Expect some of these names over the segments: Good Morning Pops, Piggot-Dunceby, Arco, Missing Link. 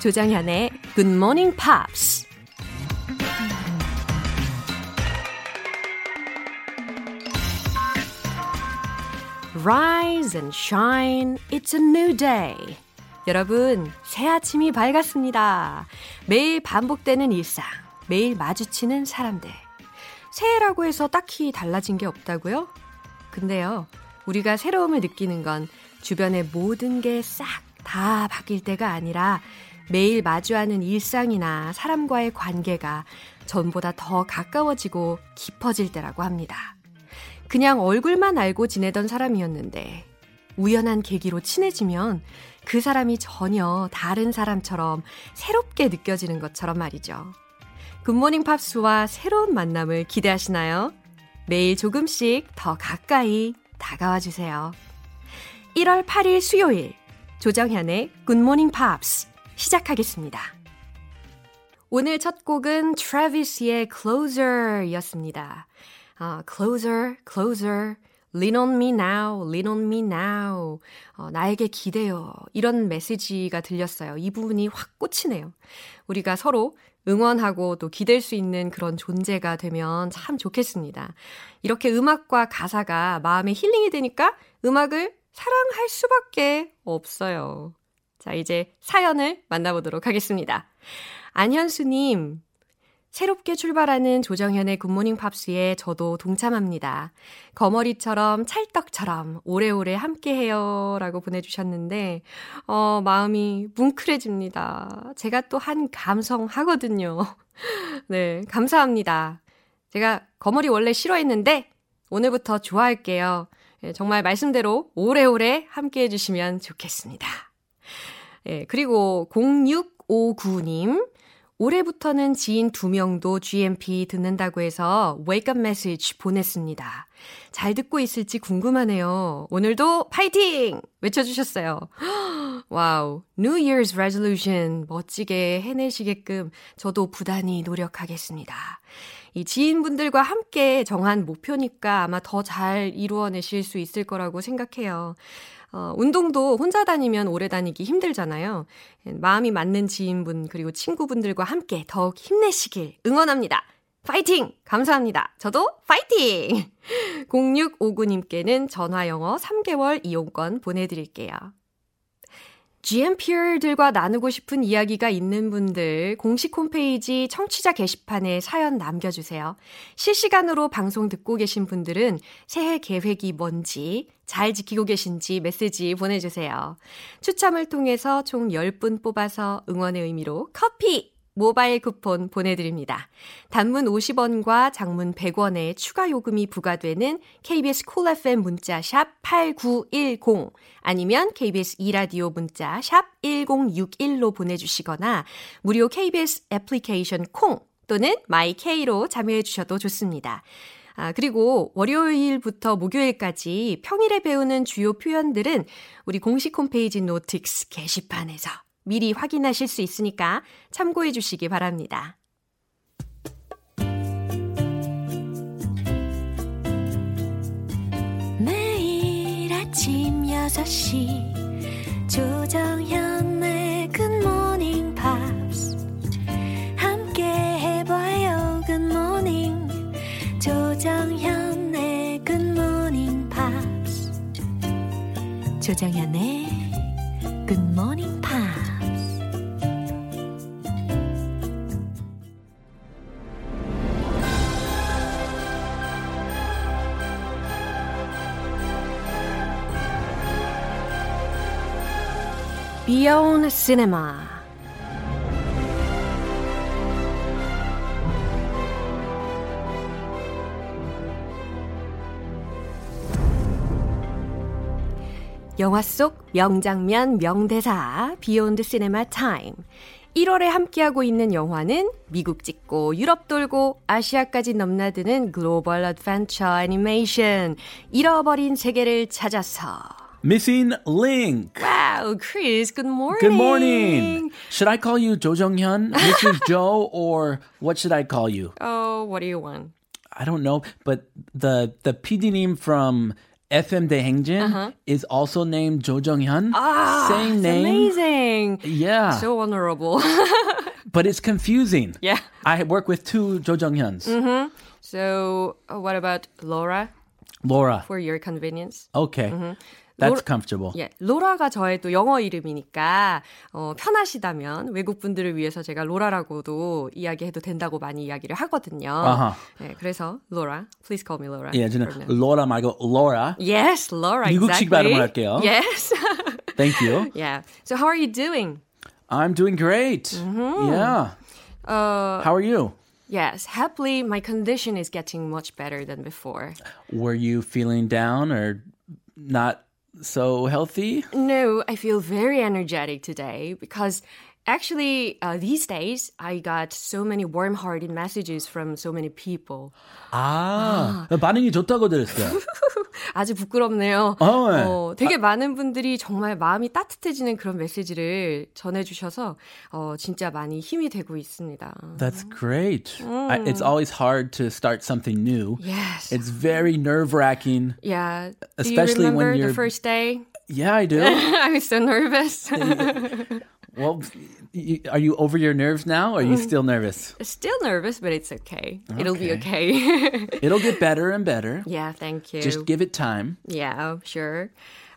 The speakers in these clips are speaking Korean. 조장현의 Good Morning Pops. Rise and shine, it's a new day. 여러분, 새 아침이 밝았습니다. 매일 반복되는 일상, 매일 마주치는 사람들. 새해라고 해서 딱히 달라진 게 없다고요? 근데요, 우리가 새로움을 느끼는 건 주변의 모든 게 싹 다 바뀔 때가 아니라 매일 마주하는 일상이나 사람과의 관계가 전보다 더 가까워지고 깊어질 때라고 합니다. 그냥 얼굴만 알고 지내던 사람이었는데 우연한 계기로 친해지면 그 사람이 전혀 다른 사람처럼 새롭게 느껴지는 것처럼 말이죠. 굿모닝 팝스와 새로운 만남을 기대하시나요? 매일 조금씩 더 가까이 다가와 주세요. 1월 8일 수요일 조정현의 굿모닝 팝스 시작하겠습니다. 오늘 첫 곡은 트래비스의 Closer였습니다. Closer, closer, lean on me now, lean on me now. 나에게 기대요. 이런 메시지가 들렸어요. 이 부분이 확 꽂히네요. 우리가 서로 응원하고 또 기댈 수 있는 그런 존재가 되면 참 좋겠습니다. 이렇게 음악과 가사가 마음에 힐링이 되니까 음악을 사랑할 수밖에 없어요. 자, 이제 사연을 만나보도록 하겠습니다. 안현수님. 새롭게 출발하는 조정현의 굿모닝 팝스에 저도 동참합니다. 거머리처럼 찰떡처럼 오래오래 함께해요 라고 보내주셨는데 마음이 뭉클해집니다. 제가 또 한 감성하거든요. 네, 감사합니다. 제가 거머리 원래 싫어했는데 오늘부터 좋아할게요. 정말 말씀대로 오래오래 함께해 주시면 좋겠습니다. 네, 그리고 0659님. 올해부터는 지인 2명도 GMP 듣는다고 해서 웨이크업 메시지 보냈습니다. 잘 듣고 있을지 궁금하네요. 오늘도 파이팅! 외쳐주셨어요. 와우, New Year's Resolution 멋지게 해내시게끔 저도 부단히 노력하겠습니다. 이 지인분들과 함께 정한 목표니까 아마 더 잘 이루어내실 수 있을 거라고 생각해요. 운동도 혼자 다니면 오래 다니기 힘들잖아요. 마음이 맞는 지인분 그리고 친구분들과 함께 더욱 힘내시길 응원합니다. 파이팅! 감사합니다. 저도 파이팅! 0659님께는 전화영어 3개월 이용권 보내드릴게요. GMP들과 나누고 싶은 이야기가 있는 분들 공식 홈페이지 청취자 게시판에 사연 남겨주세요. 실시간으로 방송 듣고 계신 분들은 새해 계획이 뭔지 잘 지키고 계신지 메시지 보내주세요. 추첨을 통해서 총 10분 뽑아서 응원의 의미로 커피! 모바일 쿠폰 보내드립니다. 단문 50원과 장문 100원의 추가 요금이 부과되는 KBS 콜 FM 문자 샵 8910 아니면 KBS 2라디오 문자 샵 1061로 보내주시거나 무료 KBS 애플리케이션 콩 또는 마이K로 참여해 주셔도 좋습니다. 그리고 월요일부터 목요일까지 평일에 배우는 주요 표현들은 우리 공식 홈페이지 노틱스 게시판에서 미리 확인하실 수 있으니까 참고해 주시기 바랍니다. 매일 아침 6시 조정현의 굿모닝 팝스 함께 해봐요 굿모닝 조정현의 굿모닝 팝스 조정현의 굿모닝 팝스 Beyond Cinema. 영화 속 명장면 명대사 Beyond Cinema Time. 1월에 함께하고 있는 영화는 미국 찍고 유럽 돌고 아시아까지 넘나드는 글로벌 어드벤처 애니메이션 잃어버린 세계를 찾아서. Missing Link. Wow, Chris, good morning. Good morning. Should I call you Jo Jung-hyun, Mrs. Jo, or what should I call you? Oh, what do you want? I don't know, but the PD name from FM 대행진 is also named Jo Jung-hyun. Ah, same name. Amazing. Yeah. So honorable. But it's confusing. Yeah. I work with two Jo Jung-hyuns. Mm-hmm. So what about Laura? Laura. For your convenience. Okay. Mm-hmm. That's comfortable. 예, 로라가 저의 또 영어 이름이니까 편하시다면 외국분들을 위해서 제가 로라라고도 이야기해도 된다고 많이 이야기를 하거든요. Uh-huh. 예, 그래서 Laura, please call me Laura. 예, 저는 Laura 말고 Laura. Yes, Laura. 미국식 발음을 할게요. Yes. Thank you. Yeah. So how are you doing? I'm doing great. Mm-hmm. Yeah. How are you? Yes, happily my condition is getting much better than before. Were you feeling down or not? So healthy? No, I feel very energetic today because actually these days I got so many warm-hearted messages from so many people. 아. 반응이 좋다고 들었어요. 아주 부끄럽네요. 네. 되게 많은 분들이 정말 마음이 따뜻해지는 그런 메시지를 전해주셔서 진짜 많이 힘이 되고 있습니다. That's great. It's always hard to start something new. Yes. It's very nerve-wracking. Yeah. Especially do you remember the first day? Yeah, I do. I was so nervous. Well, are you over your nerves now, or are you still nervous? Still nervous, but it's okay. It'll be okay. It'll get better and better. Yeah, thank you. Just give it time. Yeah, sure.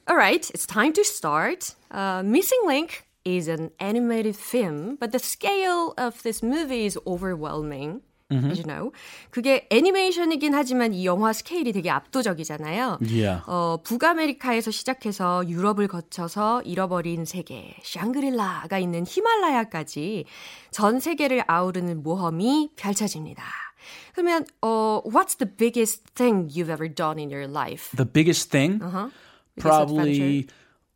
All right, it's time to start. Missing Link is an animated film, but the scale of this movie is overwhelming. Did you know? 그게 애니메이션이긴 하지만 이 영화 스케일이 되게 압도적이잖아요. Yeah. 북아메리카에서 시작해서 유럽을 거쳐서 잃어버린 세계, 샹그릴라가 있는 히말라야까지 전 세계를 아우르는 모험이 펼쳐집니다. 그러면 what's the biggest thing you've ever done in your life? The biggest thing? Uh-huh. Probably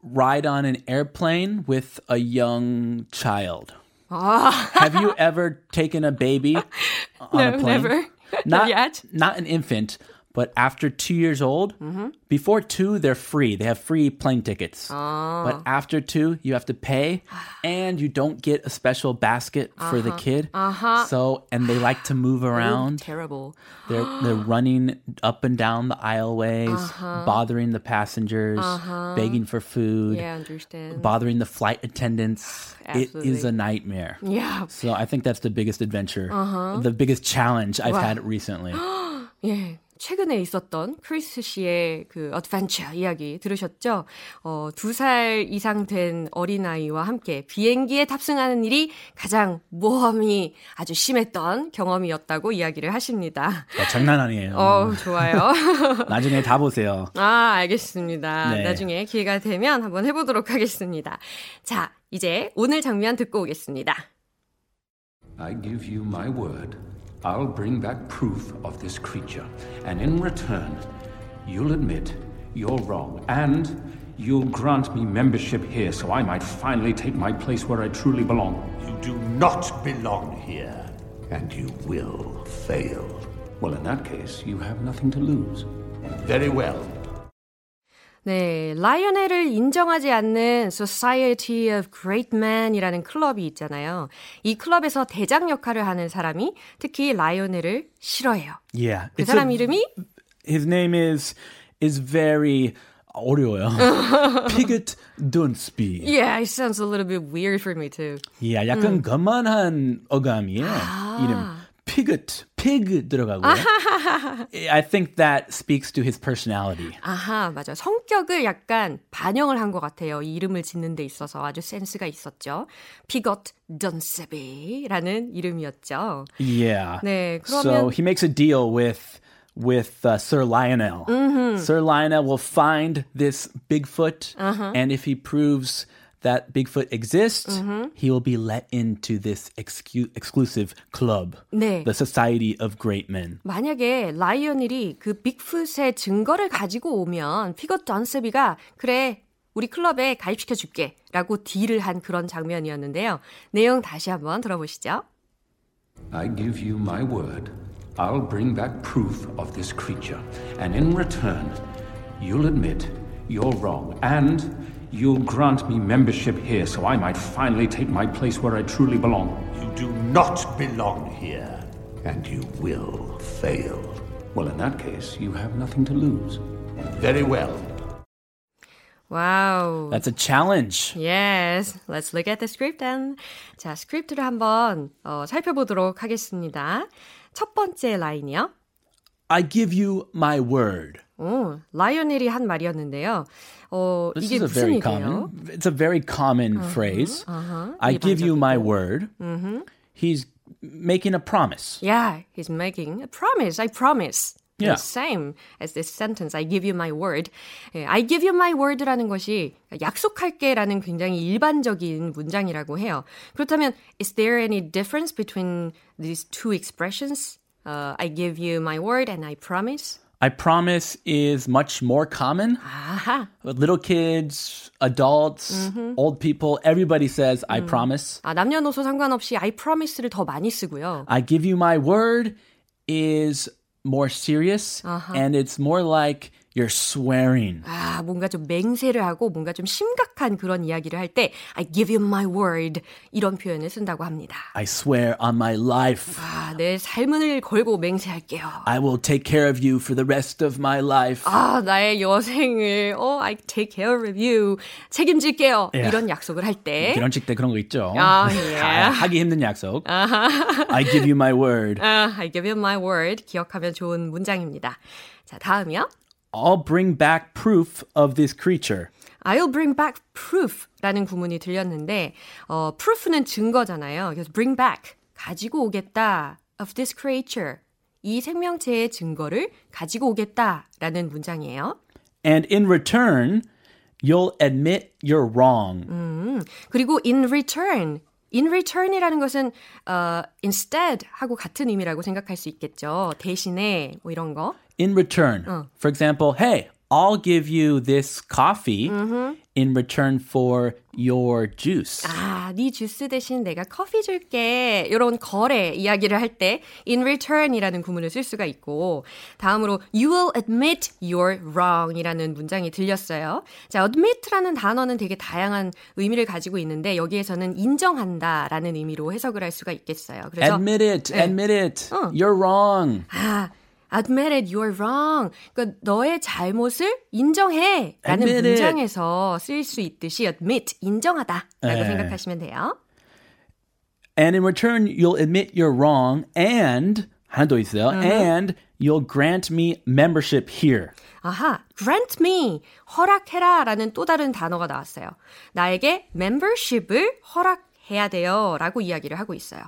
ride on an airplane with a young child. Have you ever taken a baby on a plane? Never. Not yet. Not an infant, but after 2 years old, before two, they're free. They have free plane tickets. But after two, you have to pay, and you don't get a special basket for the kid. So, and they like to move around. Terrible. They're running up and down the aisleways, bothering the passengers, begging for food, yeah, understand. Bothering the flight attendants. Absolutely. It is a nightmare. Yeah. So I think that's the biggest adventure, the biggest challenge I've had recently. Yeah. 최근에 있었던 크리스 씨의 그 어드벤처 이야기 들으셨죠? 2살 이상 된 어린아이와 함께 비행기에 탑승하는 일이 가장 모험이 아주 심했던 경험이었다고 이야기를 하십니다. 장난 아니에요. 좋아요. 나중에 다 보세요. 알겠습니다. 네. 나중에 기회가 되면 한번 해보도록 하겠습니다. 자, 이제 오늘 장면 듣고 오겠습니다. I give you my word. I'll bring back proof of this creature, and in return, you'll admit you're wrong, and you'll grant me membership here so I might finally take my place where I truly belong. You do not belong here, and you will fail. Well, in that case, you have nothing to lose. Very well. 네, 라이오넬을 인정하지 않는 Society of Great Men이라는 클럽이 있잖아요. 이 클럽에서 대장 역할을 하는 사람이 특히 라이오넬을 싫어해요. Yeah. 그 사람 이름이? His name is very 어려워요. Piggot-Dunceby. Yeah, it sounds a little bit weird for me too. Yeah, 약간 거만한 어감이에요. 이름. Piggot, pig 들어가고요. I think that speaks to his personality. 아하, 맞아. 성격을 약간 반영을 한 것 같아요. 이 이름을 짓는 데 있어서 아주 센스가 있었죠. Piggot-Dunceby라는 이름이었죠. Yeah. 네, 그러면 so he makes a deal with Sir Lionel. Mm-hmm. Sir Lionel will find this Bigfoot, and if he proves that Bigfoot exists, he will be let into this exclusive club, 네. the Society of Great Men. 만약에 라이오넬이 그 빅풋의 증거를 가지고 오면 피거던스비가 그래, 우리 클럽에 가입시켜줄게 라고 딜을 한 그런 장면이었는데요. 내용 다시 한번 들어보시죠. I give you my word. I'll bring back proof of this creature. And in return, you'll admit you're wrong. And you'll grant me membership here so I might finally take my place where I truly belong. You do not belong here, and you will fail. Well, in that case, you have nothing to lose. Very well. Wow. That's a challenge. Yes. Let's look at the script then. 자, 스크립트를 한번 살펴보도록 하겠습니다. 첫 번째 라인이요. I give you my word. 오, 라이오넬이 한 말이었는데요. This 이게 is a 무슨 very 얘기예요? Common. It's a very common phrase. I give you my word. He's making a promise. Yeah, he's making a promise. I promise. Yeah. The same as this sentence. I give you my word. I give you my word라는 것이 약속할게라는 굉장히 일반적인 문장이라고 해요. 그렇다면 is there any difference between these two expressions? I give you my word and I promise. I promise is much more common. Aha. Little kids, adults, old people, everybody says I promise. 아, 남녀노소 상관없이 I promise를 더 많이 쓰고요. I give you my word is more serious and it's more like you're swearing. 아, 뭔가 좀 맹세를 하고 뭔가 좀 심각한 그런 이야기를 할 때 I give you my word 이런 표현을 쓴다고 합니다. I swear on my life. 아, 내 삶을 걸고 맹세할게요. I will take care of you for the rest of my life. 아, 나의 여생을 I take care of you 책임질게요. Yeah. 이런 약속을 할 때. 결혼식 때 그런 거 있죠. Yeah. 하기 힘든 약속. I give you my word. I give you my word. 기억하면 좋은 문장입니다. 자, 다음이요. I'll bring back proof of this creature. I'll bring back proof라는 구문이 들렸는데 proof는 증거잖아요. 그래서 bring back, 가지고 오겠다, of this creature. 이 생명체의 증거를 가지고 오겠다라는 문장이에요. And in return, you'll admit you're wrong. 그리고 in return. In return이라는 것은 instead 하고 같은 의미라고 생각할 수 있겠죠. 대신에 뭐 이런 거. In return. For example, hey, I'll give you this coffee in return for your juice. 아, 네 주스 대신 내가 커피 줄게. 이런 거래 이야기를 할 때 in return이라는 구문을 쓸 수가 있고 다음으로 you will admit you're wrong이라는 문장이 들렸어요. 자, admit라는 단어는 되게 다양한 의미를 가지고 있는데 여기에서는 인정한다라는 의미로 해석을 할 수가 있겠어요. 그래서 admit it, 네. admit it, you're wrong. 아, Admit it, you're wrong. 그러니까 너의 잘못을 인정해 라는 문장에서 쓰일 수 있듯이 admit, 인정하다 라고 생각하시면 돼요. And in return, you'll admit you're wrong and, 하나 더 있어요, and you'll grant me membership here. 아하, grant me, 허락해라 라는 또 다른 단어가 나왔어요. 나에게 membership을 허락해야 돼요 라고 이야기를 하고 있어요.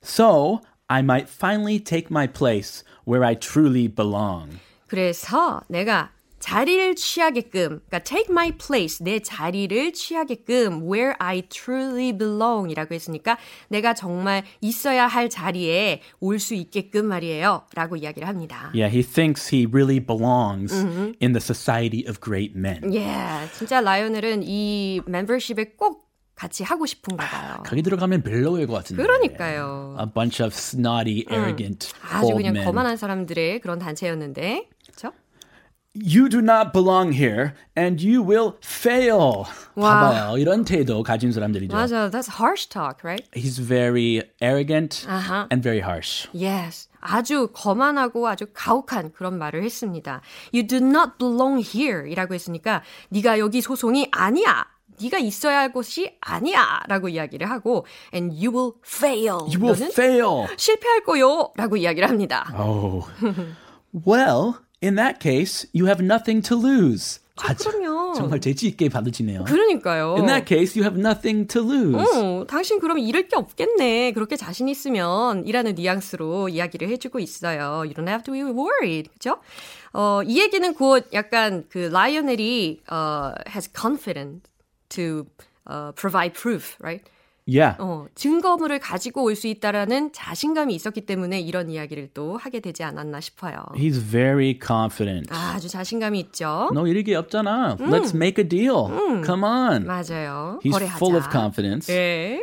So, I might finally take my place where I truly belong. 그래서 내가 자리를 취하게끔, 그러니까 take my place, 내 자리를 취하게끔 where I truly belong이라고 했으니까 내가 정말 있어야 할 자리에 올 수 있게끔 말이에요. 라고 이야기를 합니다. Yeah, he thinks he really belongs in the society of great men. Yeah, 진짜 라이오넬은 이 멤버십에 꼭 같이 하고 싶은가 봐요. 거기 들어가면 별로일 것 같은데. 그러니까요. A bunch of snotty, arrogant old men. 아주 그냥 거만한 사람들의 그런 단체였는데. 그렇죠? You do not belong here and you will fail. 봐봐요. 이런 태도 가진 사람들이죠. 맞아. That's harsh talk, right? He's very arrogant and very harsh. Yes. 아주 거만하고 아주 가혹한 그런 말을 했습니다. You do not belong here 이라고 했으니까 네가 여기 소송이 아니야. 네가 있어야 할 곳이 아니야 라고 이야기를 하고 And you will fail. You will fail. 실패할 거요 라고 이야기를 합니다. Oh. Well, in that case, you have nothing to lose. 아, 그럼요. 정말 재치 있게 받으시네요. 그러니까요. In that case, you have nothing to lose. 당신 그럼 잃을 게 없겠네. 그렇게 자신 있으면 이라는 뉘앙스로 이야기를 해주고 있어요. You don't have to be worried. 그렇죠? 이 얘기는 곧 약간 그 라이오넬이 has confidence. To provide proof, right? Yeah. 증거물을 가지고 올 수 있다라는 자신감이 있었기 때문에 이런 이야기를 또 하게 되지 않았나 싶어요. He's very confident. 아, 아주 자신감이 있죠. 너 이럴 게 없잖아. Let's make a deal. Come on. 맞아요. He's 거래하자. Full of confidence. 네.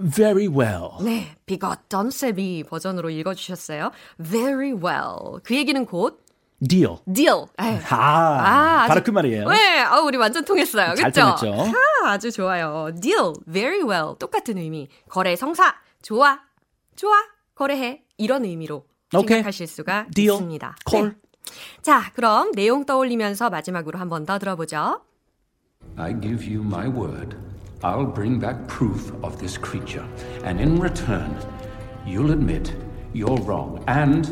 Very well. 네, Piggot-Dunceby 버전으로 읽어주셨어요. Very well. 그 얘기는 곧 Deal. Deal. 바로 그 말이에요. 네, 우리 완전 통했어요. 잘 그렇죠? 통했죠. 아주 좋아요. Deal. Very well. 똑같은 의미. 거래 성사. 좋아. 좋아. 거래해. 이런 의미로 생각하실 수가 있습니다. Deal. Call. 네. 자, 그럼 내용 떠올리면서 마지막으로 한 번 더 들어보죠. I give you my word. I'll bring back proof of this creature. And in return, you'll admit you're wrong. And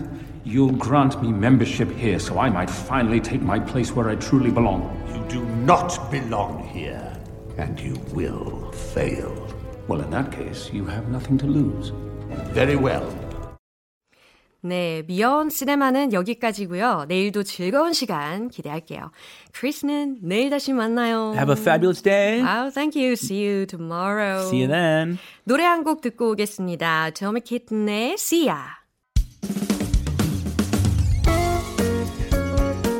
you'll grant me membership here so I might finally take my place where I truly belong. You do not belong here. And you will fail. Well, in that case, you have nothing to lose. Very well. 네, 미여운 시네마는 여기까지고요. 내일도 즐거운 시간 기대할게요. 크리스는 내일 다시 만나요. Have a fabulous day. Oh, thank you. See you tomorrow. See you then. 노래 한 곡 듣고 오겠습니다. Tommy Kitten의 See Ya.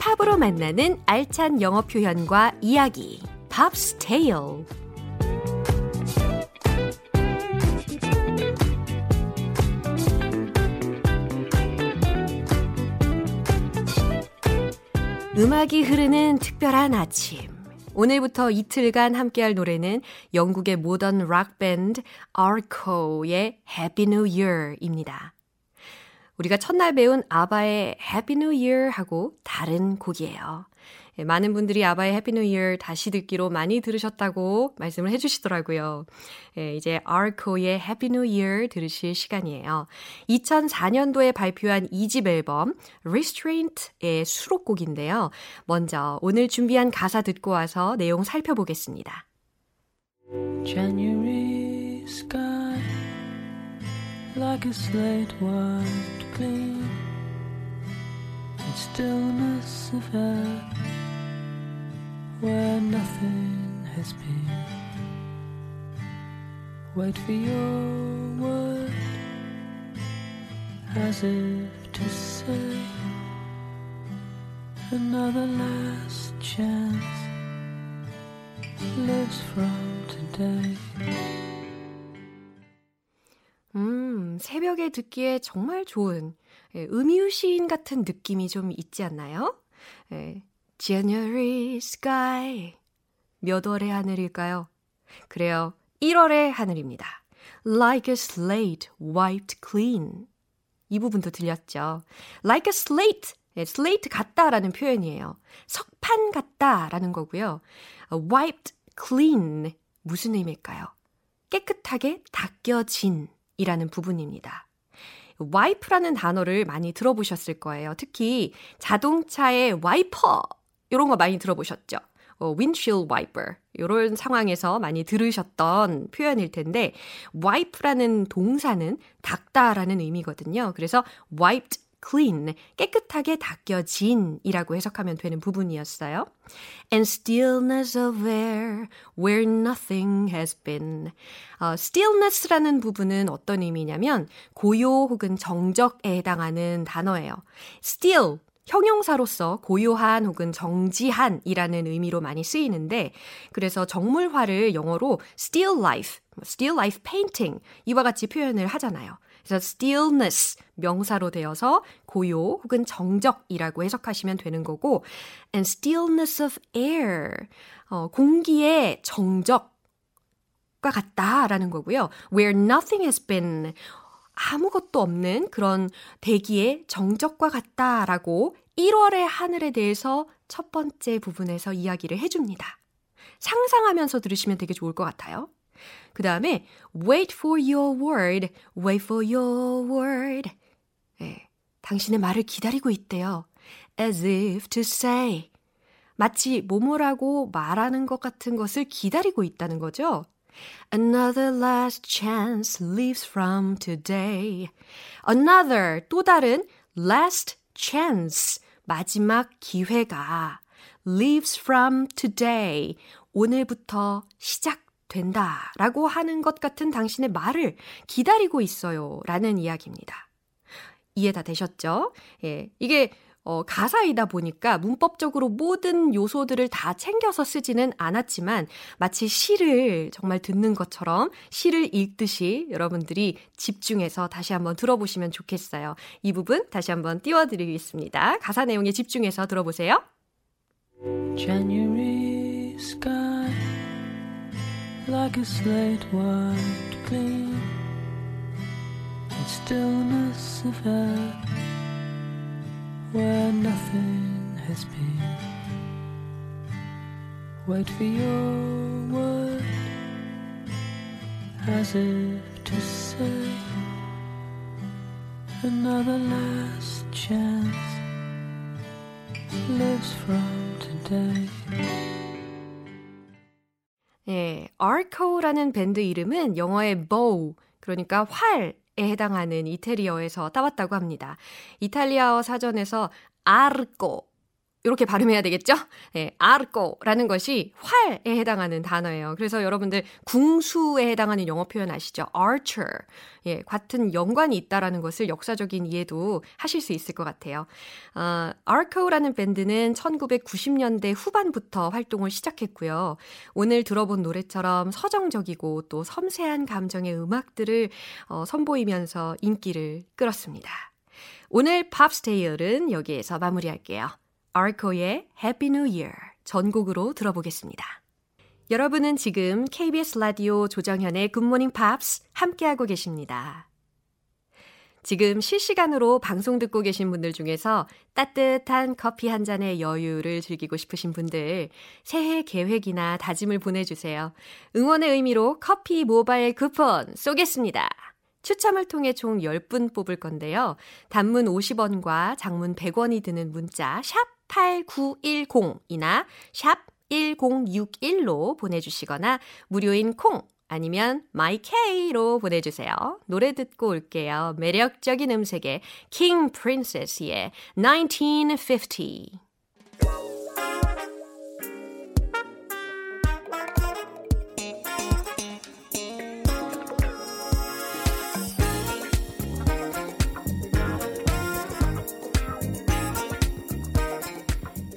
팝으로 만나는 알찬 영어 표현과 이야기, 팝스 테일. 음악이 흐르는 특별한 아침. 오늘부터 이틀간 함께할 노래는 영국의 모던 락 밴드 Arco의 Happy New Year입니다. 우리가 첫날 배운 아바의 Happy New Year하고 다른 곡이에요. 많은 분들이 아바의 Happy New Year 다시 듣기로 많이 들으셨다고 말씀을 해주시더라고요. 이제 Arco의 Happy New Year 들으실 시간이에요. 2004년도에 발표한 2집 앨범 Restraint의 수록곡인데요. 먼저 오늘 준비한 가사 듣고 와서 내용 살펴보겠습니다. January sky like a slate white clean stillness of air where nothing has been wait for your word as if to say another last chance lives from today. 새벽에 듣기에 정말 좋은 음유시인 같은 느낌이 좀 있지 않나요? January sky 몇 월의 하늘일까요? 그래요, 1월의 하늘입니다. Like a slate, wiped clean 이 부분도 들렸죠. Like a slate, slate 같다라는 표현이에요. 석판 같다라는 거고요. Wiped clean 무슨 의미일까요? 깨끗하게 닦여진 이라는 부분입니다. 와이프라는 단어를 많이 들어보셨을 거예요. 특히 자동차의 와이퍼 이런 거 많이 들어보셨죠? windshield wiper 이런 상황에서 많이 들으셨던 표현일 텐데 wipe라는 동사는 닦다라는 의미거든요. 그래서 wiped clean, 깨끗하게 닦여진이라고 해석하면 되는 부분이었어요. And stillness of air, where nothing has been. Stillness라는 부분은 어떤 의미냐면 고요 혹은 정적에 해당하는 단어예요. Still, 형용사로서 고요한 혹은 정지한이라는 의미로 많이 쓰이는데 그래서 정물화를 영어로 still life, still life painting 이와 같이 표현을 하잖아요. 그래서 stillness 명사로 되어서 고요 혹은 정적이라고 해석하시면 되는 거고 and stillness of air 공기의 정적과 같다라는 거고요. Where nothing has been 아무것도 없는 그런 대기의 정적과 같다라고 1월의 하늘에 대해서 첫 번째 부분에서 이야기를 해줍니다. 상상하면서 들으시면 되게 좋을 것 같아요. 그 다음에 wait for your word, wait for your word. 네, 당신의 말을 기다리고 있대요. As if to say. 마치 뭐뭐라고 말하는 것 같은 것을 기다리고 있다는 거죠. Another last chance lives from today. Another, 또 다른 last chance, 마지막 기회가 lives from today, 오늘부터 시작. 된다라고 하는 것 같은 당신의 말을 기다리고 있어요 라는 이야기입니다. 이해 다 되셨죠? 예, 이게 가사이다 보니까 문법적으로 모든 요소들을 다 챙겨서 쓰지는 않았지만 마치 시를 정말 듣는 것처럼 시를 읽듯이 여러분들이 집중해서 다시 한번 들어보시면 좋겠어요. 이 부분 다시 한번 띄워드리겠습니다. 가사 내용에 집중해서 들어보세요. January sky like a slate white clean and stillness of air where nothing has been wait for your word as if to say another last chance lives from today. 예, Arco라는 밴드 이름은 영어의 bow, 그러니까 활에 해당하는 이태리어에서 따왔다고 합니다. 이탈리아어 사전에서 Arco 이렇게 발음해야 되겠죠? 네, Arco라는 것이 활에 해당하는 단어예요. 그래서 여러분들 궁수에 해당하는 영어 표현 아시죠? Archer. 예, 같은 연관이 있다라는 것을 역사적인 이해도 하실 수 있을 것 같아요. Arco라는 밴드는 1990년대 후반부터 활동을 시작했고요. 오늘 들어본 노래처럼 서정적이고 또 섬세한 감정의 음악들을 선보이면서 인기를 끌었습니다. 오늘 팝스테이얼은 여기에서 마무리할게요. Arco의 Happy New Year 전곡으로 들어보겠습니다. 여러분은 지금 KBS 라디오 조정현의 Good Morning Pops 함께하고 계십니다. 지금 실시간으로 방송 듣고 계신 분들 중에서 따뜻한 커피 한 잔의 여유를 즐기고 싶으신 분들 새해 계획이나 다짐을 보내주세요. 응원의 의미로 커피 모바일 쿠폰 쏘겠습니다. 추첨을 통해 총 10분 뽑을 건데요. 단문 50원과 장문 100원이 드는 문자 샵8910이나 샵1061로 보내주시거나 무료인 콩 아니면 마이케이로 보내주세요. 노래 듣고 올게요. 매력적인 음색의 킹 프린세스의 1950.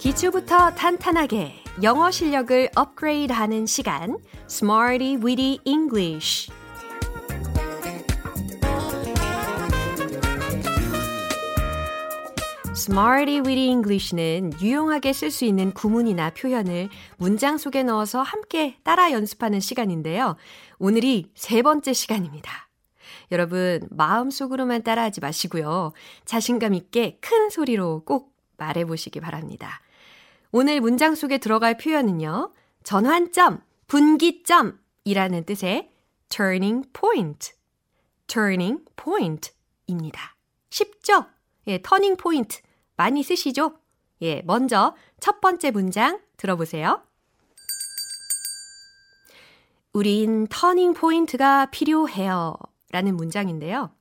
기초부터 탄탄하게 영어 실력을 업그레이드하는 시간 Smarty Weedy English Smarty Weedy English는 유용하게 쓸 수 있는 구문이나 표현을 문장 속에 넣어서 함께 따라 연습하는 시간인데요. 오늘이 3번째 시간입니다. 여러분 마음속으로만 따라하지 마시고요. 자신감 있게 큰 소리로 꼭 말해보시기 바랍니다. 오늘 문장 속에 들어갈 표현은요. 전환점, 분기점이라는 뜻의 turning point, turning point입니다. 쉽죠? 예, turning point 많이 쓰시죠? 예, 먼저 첫 번째 문장 들어보세요. 우린 turning point가 필요해요. 라는 문장인데요.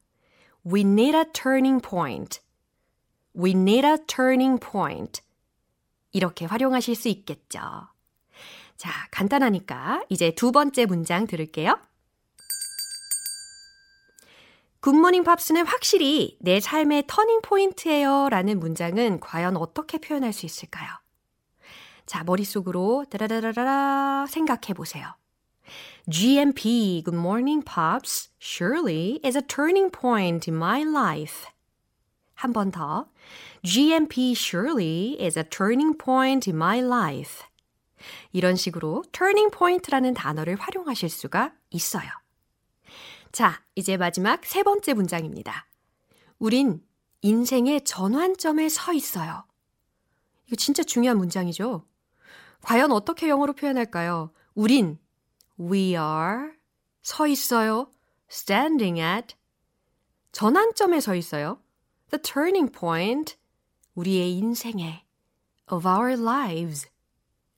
We need a turning point. We need a turning point. 이렇게 활용하실 수 있겠죠. 자, 간단하니까 이제 두 번째 문장 들을게요. 굿모닝 팝스는 확실히 내 삶의 터닝 포인트예요 라는 문장은 과연 어떻게 표현할 수 있을까요? 자, 머릿속으로 따라라라라 생각해 보세요. GMP, Good Morning Pops, surely is a turning point in my life. 한 번 더. GMP surely is a turning point in my life. 이런 식으로 turning point라는 단어를 활용하실 수가 있어요. 자, 이제 마지막 세 번째 문장입니다. 우린 인생의 전환점에 서 있어요. 이거 진짜 중요한 문장이죠. 과연 어떻게 영어로 표현할까요? 우린 we are 서 있어요. standing at 전환점에 서 있어요. The turning point, 우리의 인생에, of our lives.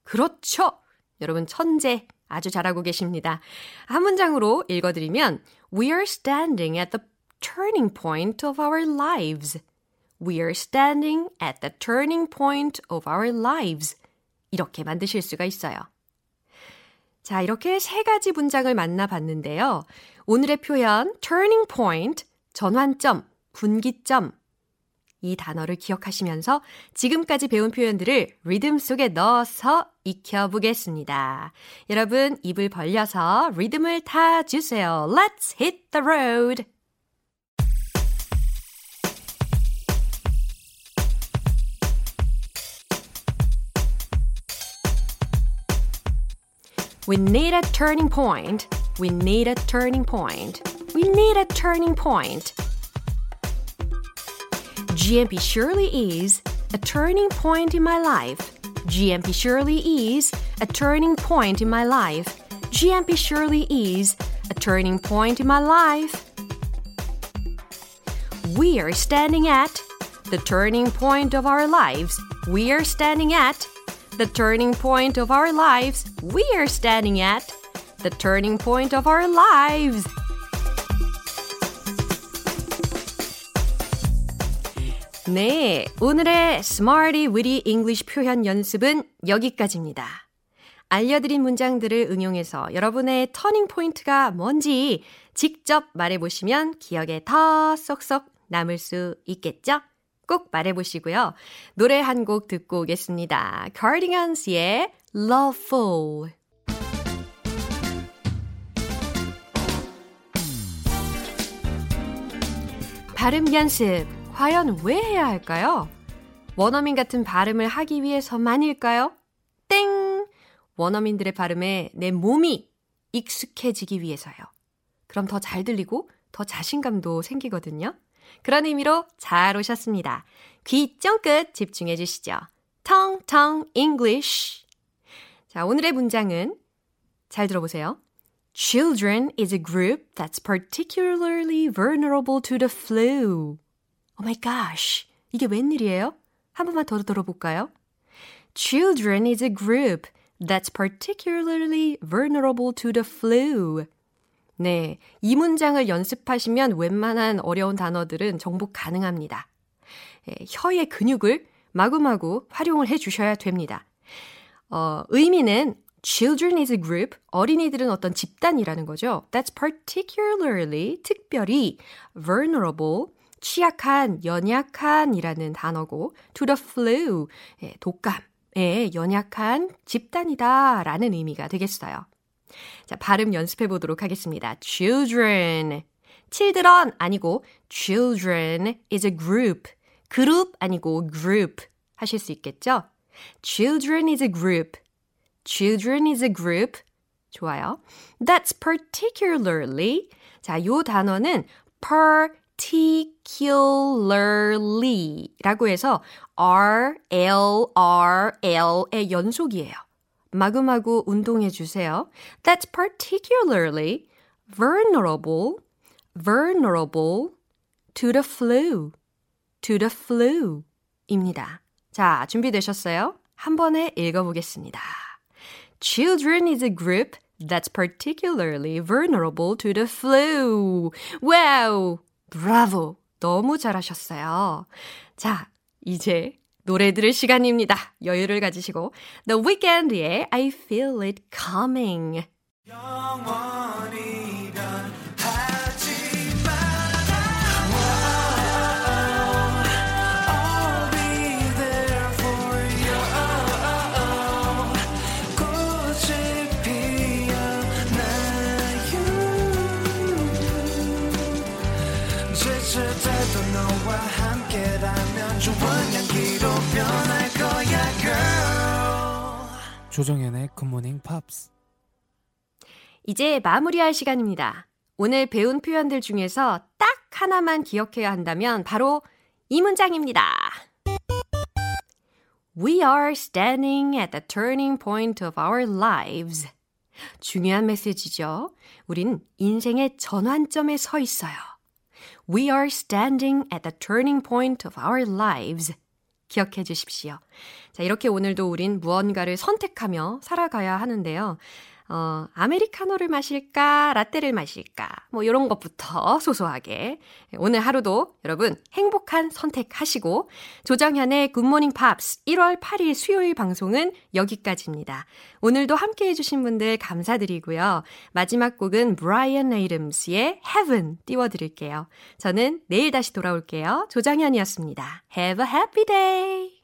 그렇죠! 여러분 천재, 아주 잘하고 계십니다. 한 문장으로 읽어드리면 We are standing at the turning point of our lives. We are standing at the turning point of our lives. 이렇게 만드실 수가 있어요. 자, 이렇게 세 가지 문장을 만나봤는데요. 오늘의 표현, turning point, 전환점, 분기점 이 단어를 기억하시면서 지금까지 배운 표현들을 리듬 속에 넣어서 익혀보겠습니다. 여러분, 입을 벌려서 리듬을 타주세요. Let's hit the road! We need a turning point. We need a turning point. We need a turning point. GMP surely is a turning point in my life. GMP surely is a turning point in my life. GMP surely is a turning point in my life. We are standing at the turning point of our lives. We are standing at the turning point of our lives. We are standing at the turning point of our lives. 네, 오늘의 Smarty Witty English 표현 연습은 여기까지입니다. 알려드린 문장들을 응용해서 여러분의 터닝 포인트가 뭔지 직접 말해보시면 기억에 더 쏙쏙 남을 수 있겠죠? 꼭 말해보시고요. 노래 한 곡 듣고 오겠습니다. Cardigans의 Loveful. 발음 연습, 과연 왜 해야 할까요? 원어민 같은 발음을 하기 위해서만일까요? 땡! 원어민들의 발음에 내 몸이 익숙해지기 위해서요. 그럼 더 잘 들리고 더 자신감도 생기거든요. 그런 의미로 잘 오셨습니다. 귀 쫑긋 집중해 주시죠. 텅텅 English. 자, 오늘의 문장은 잘 들어보세요. Children is a group that's particularly vulnerable to the flu. Oh my gosh, 이게 웬일이에요? 한 번만 더 들어볼까요? Children is a group that's particularly vulnerable to the flu. 네, 이 문장을 연습하시면 웬만한 어려운 단어들은 정복 가능합니다. 혀의 근육을 마구마구 활용을 해주셔야 됩니다. 의미는 children is a group, 어린이들은 어떤 집단이라는 거죠. That's particularly, 특별히 vulnerable, 취약한, 연약한이라는 단어고 to the flu, 독감에 연약한 집단이다 라는 의미가 되겠어요. 자, 발음 연습해 보도록 하겠습니다. Children, children 아니고 children is a group, 그룹 아니고 group 하실 수 있겠죠? Children is a group, children is a group. 좋아요. That's particularly. 자, 요 단어는 particularly 라고 해서 R, L, R, L의 연속이에요. 마구마구 운동해 주세요. That's particularly vulnerable to the flu, to the flu입니다. 자, 준비되셨어요? 한 번에 읽어보겠습니다. Children is a group that's particularly vulnerable to the flu. Wow! 브라보! 너무 잘하셨어요. 자, 이제 노래 들을 시간입니다. 여유를 가지시고 The Weeknd의 I Feel It Coming. 영원히 변하지 마라. I'll be there for you. 꽃이 피어나요. 지칠 때도 너와 함께라면 좋은 조정연의 Good Morning Pops. 이제 마무리할 시간입니다. 오늘 배운 표현들 중에서 딱 하나만 기억해야 한다면 바로 이 문장입니다. We are standing at the turning point of our lives. 중요한 메시지죠. 우린 인생의 전환점에 서 있어요. We are standing at the turning point of our lives. 기억해 주십시오. 자, 이렇게 오늘도 우린 무언가를 선택하며 살아가야 하는데요. 아메리카노를 마실까, 라떼를 마실까, 뭐 이런 것부터 소소하게 오늘 하루도 여러분 행복한 선택하시고 조정현의 굿모닝 팝스 1월 8일 수요일 방송은 여기까지입니다. 오늘도 함께해 주신 분들 감사드리고요. 마지막 곡은 브라이언 에이덤스의 Heaven 띄워드릴게요. 저는 내일 다시 돌아올게요. 조정현이었습니다. Have a happy day!